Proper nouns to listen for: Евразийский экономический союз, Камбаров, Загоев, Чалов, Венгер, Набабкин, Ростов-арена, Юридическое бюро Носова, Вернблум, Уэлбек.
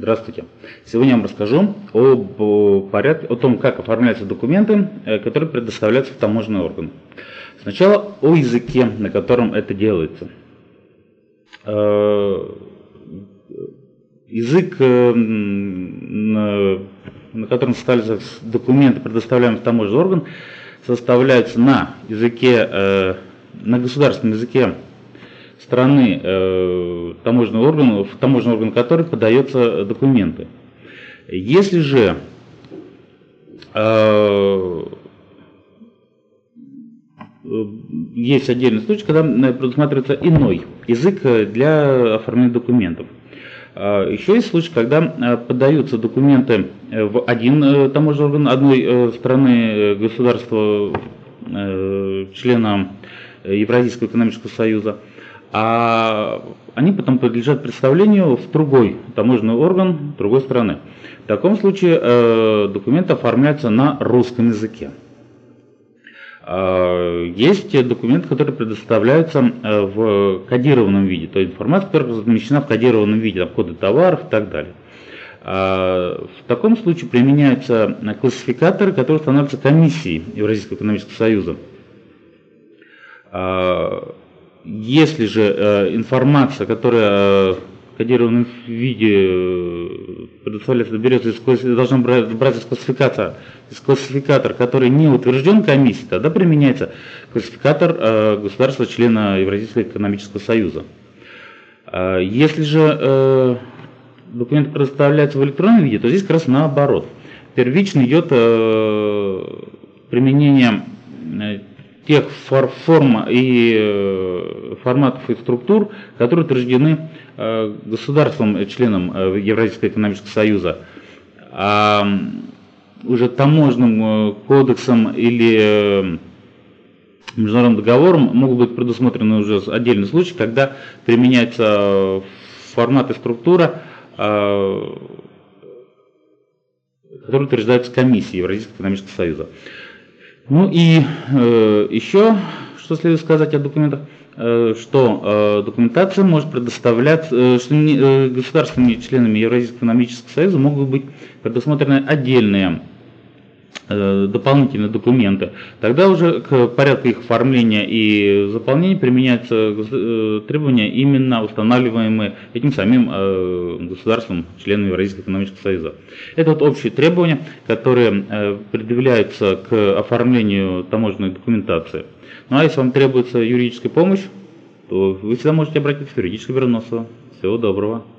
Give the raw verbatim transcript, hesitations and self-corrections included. Здравствуйте! Сегодня я вам расскажу об порядке, о том, как оформляются документы, которые предоставляются в таможенный орган. Сначала о языке, на котором это делается. Язык, на котором составляются документы, предоставляемые в таможенный орган, составляется на языке, на государственном языке страны э, таможенного органа, в таможенный орган которой подаются документы. Если же э, есть отдельный случай, когда предусматривается иной язык для оформления документов. Еще есть случай, когда подаются документы в один таможенный орган одной страны государства э, члена Евразийского экономического союза, а они потом подлежат представлению в другой таможенный орган другой страны. В таком случае э, документы оформляются на русском языке. Э, есть документы, которые предоставляются э, в кодированном виде, то есть информация, которая размещена в кодированном виде, обходы товаров и так далее. Э, в таком случае применяются классификаторы, которые становятся комиссией Евразийского экономического союза. Э, Если же э, информация, которая э, в кодированном виде предоставляется, берется из, должна браться из классификатора, из классификатора, который не утвержден комиссией, тогда применяется классификатор э, государства-члена Евразийского экономического союза. Э, если же э, документ предоставляется в электронном виде, то здесь как раз наоборот. Первично идет э, применение э, тех форм и форматов и структур, которые утверждены государством, членом Евразийского экономического союза, а уже таможенным кодексом или международным договором могут быть предусмотрены уже отдельные случаи, когда применяется формат и структура, которые утверждаются комиссией Евразийского экономического союза. Ну и э, еще, что следует сказать о документах, э, что э, документация может предоставляться, э, что не, э, государственными членами Евразийского экономического союза могут быть предусмотрены отдельные э, дополнительные документы. Тогда уже к порядку их оформления и заполнения применяются э, требования, именно устанавливаемые этим самим э, государством, членом Евразийского экономического союза. Это вот общие требования, которые э, предъявляются к оформлению таможенной документации. Ну а если вам требуется юридическая помощь, то вы всегда можете обратиться в юридическое бюро Носова. Всего доброго.